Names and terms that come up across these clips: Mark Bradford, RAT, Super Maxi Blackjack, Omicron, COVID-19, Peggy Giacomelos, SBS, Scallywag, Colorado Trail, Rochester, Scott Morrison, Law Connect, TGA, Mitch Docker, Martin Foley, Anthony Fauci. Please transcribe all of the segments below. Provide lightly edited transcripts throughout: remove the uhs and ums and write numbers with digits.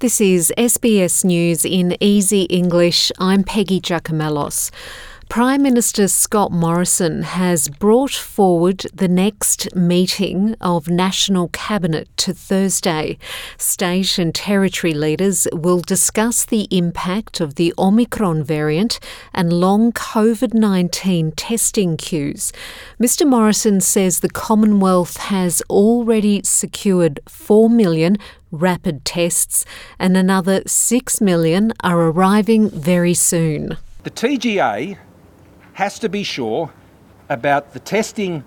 This is SBS News in Easy English. I'm Peggy Giacomelos. Prime Minister Scott Morrison has brought forward the next meeting of National Cabinet to Thursday. State and territory leaders will discuss the impact of the Omicron variant and long COVID-19 testing queues. Mr Morrison says the Commonwealth has already secured 4 million rapid tests and another 6 million are arriving very soon. The TGA has to be sure about the testing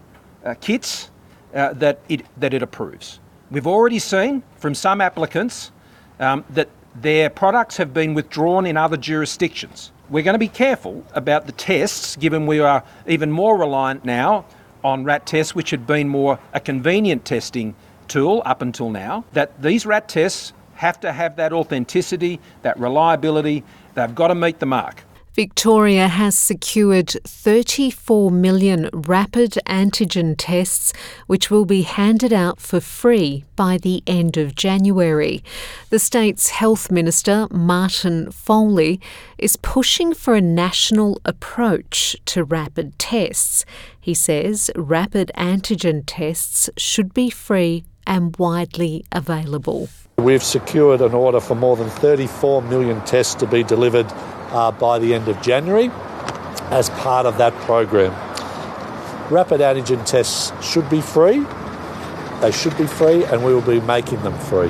kits that it approves. We've already seen from some applicants that their products have been withdrawn in other jurisdictions. We're going to be careful about the tests, given we are even more reliant now on RAT tests, which had been more a convenient testing tool up until now, that these RAT tests have to have that authenticity, that reliability. They've got to meet the mark. Victoria has secured 34 million rapid antigen tests, which will be handed out for free by the end of January. The state's Health Minister, Martin Foley, is pushing for a national approach to rapid tests. He says rapid antigen tests should be free and widely available. We've secured an order for more than 34 million tests to be delivered by the end of January as part of that program. Rapid antigen tests should be free. They should be free and we will be making them free.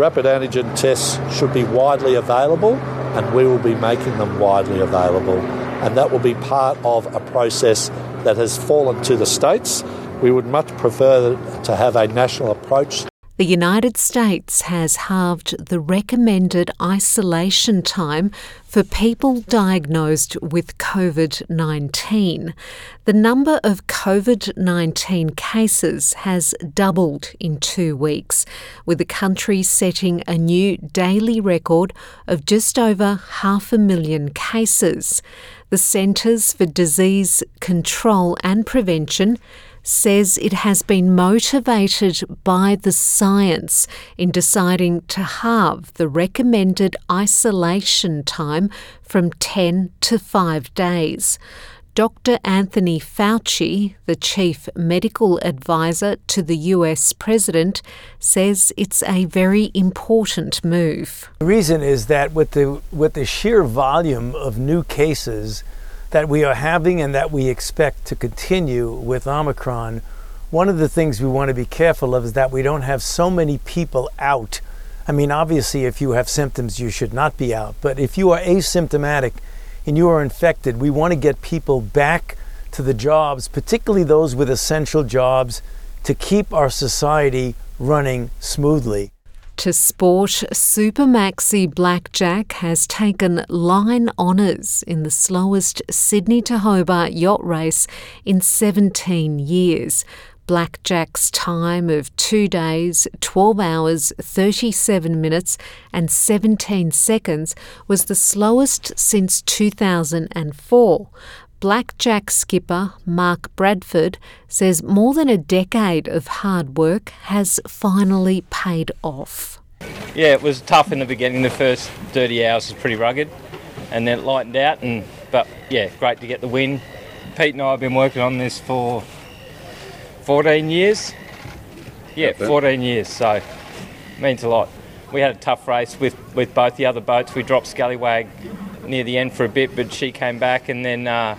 Rapid antigen tests should be widely available and we will be making them widely available. And that will be part of a process that has fallen to the states. We would much prefer to have a national approach. The United States has halved the recommended isolation time for people diagnosed with COVID-19. The number of COVID-19 cases has doubled in 2 weeks, with the country setting a new daily record of just over 500,000 cases. The Centres for Disease Control and Prevention says it has been motivated by the science in deciding to halve the recommended isolation time from 10 to 5 days. Dr. Anthony Fauci, the chief medical advisor to the US president, says it's a very important move. The reason is that with the sheer volume of new cases that we are having and that we expect to continue with Omicron, one of the things we want to be careful of is that we don't have so many people out. I mean, obviously, if you have symptoms, you should not be out. But if you are asymptomatic and you are infected, we want to get people back to the jobs, particularly those with essential jobs, to keep our society running smoothly. To sport, Super Maxi Blackjack has taken line honours in the slowest Sydney to Hobart yacht race in 17 years. Blackjack's time of 2 days, 12 hours, 37 minutes and 17 seconds was the slowest since 2004. Blackjack skipper Mark Bradford says more than a decade of hard work has finally paid off. Yeah, it was tough in the beginning. The first 30 hours was pretty rugged and then it lightened out. But great to get the win. Pete and I have been working on this for 14 years. Yeah, 14 years, so it means a lot. We had a tough race with both the other boats. We dropped Scallywag near the end for a bit, but she came back and then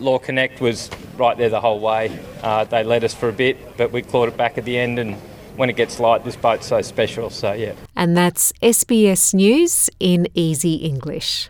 Law Connect was right there the whole way. They led us for a bit, but we clawed it back at the end, and when it gets light, this boat's so special, so yeah. And that's SBS News in Easy English.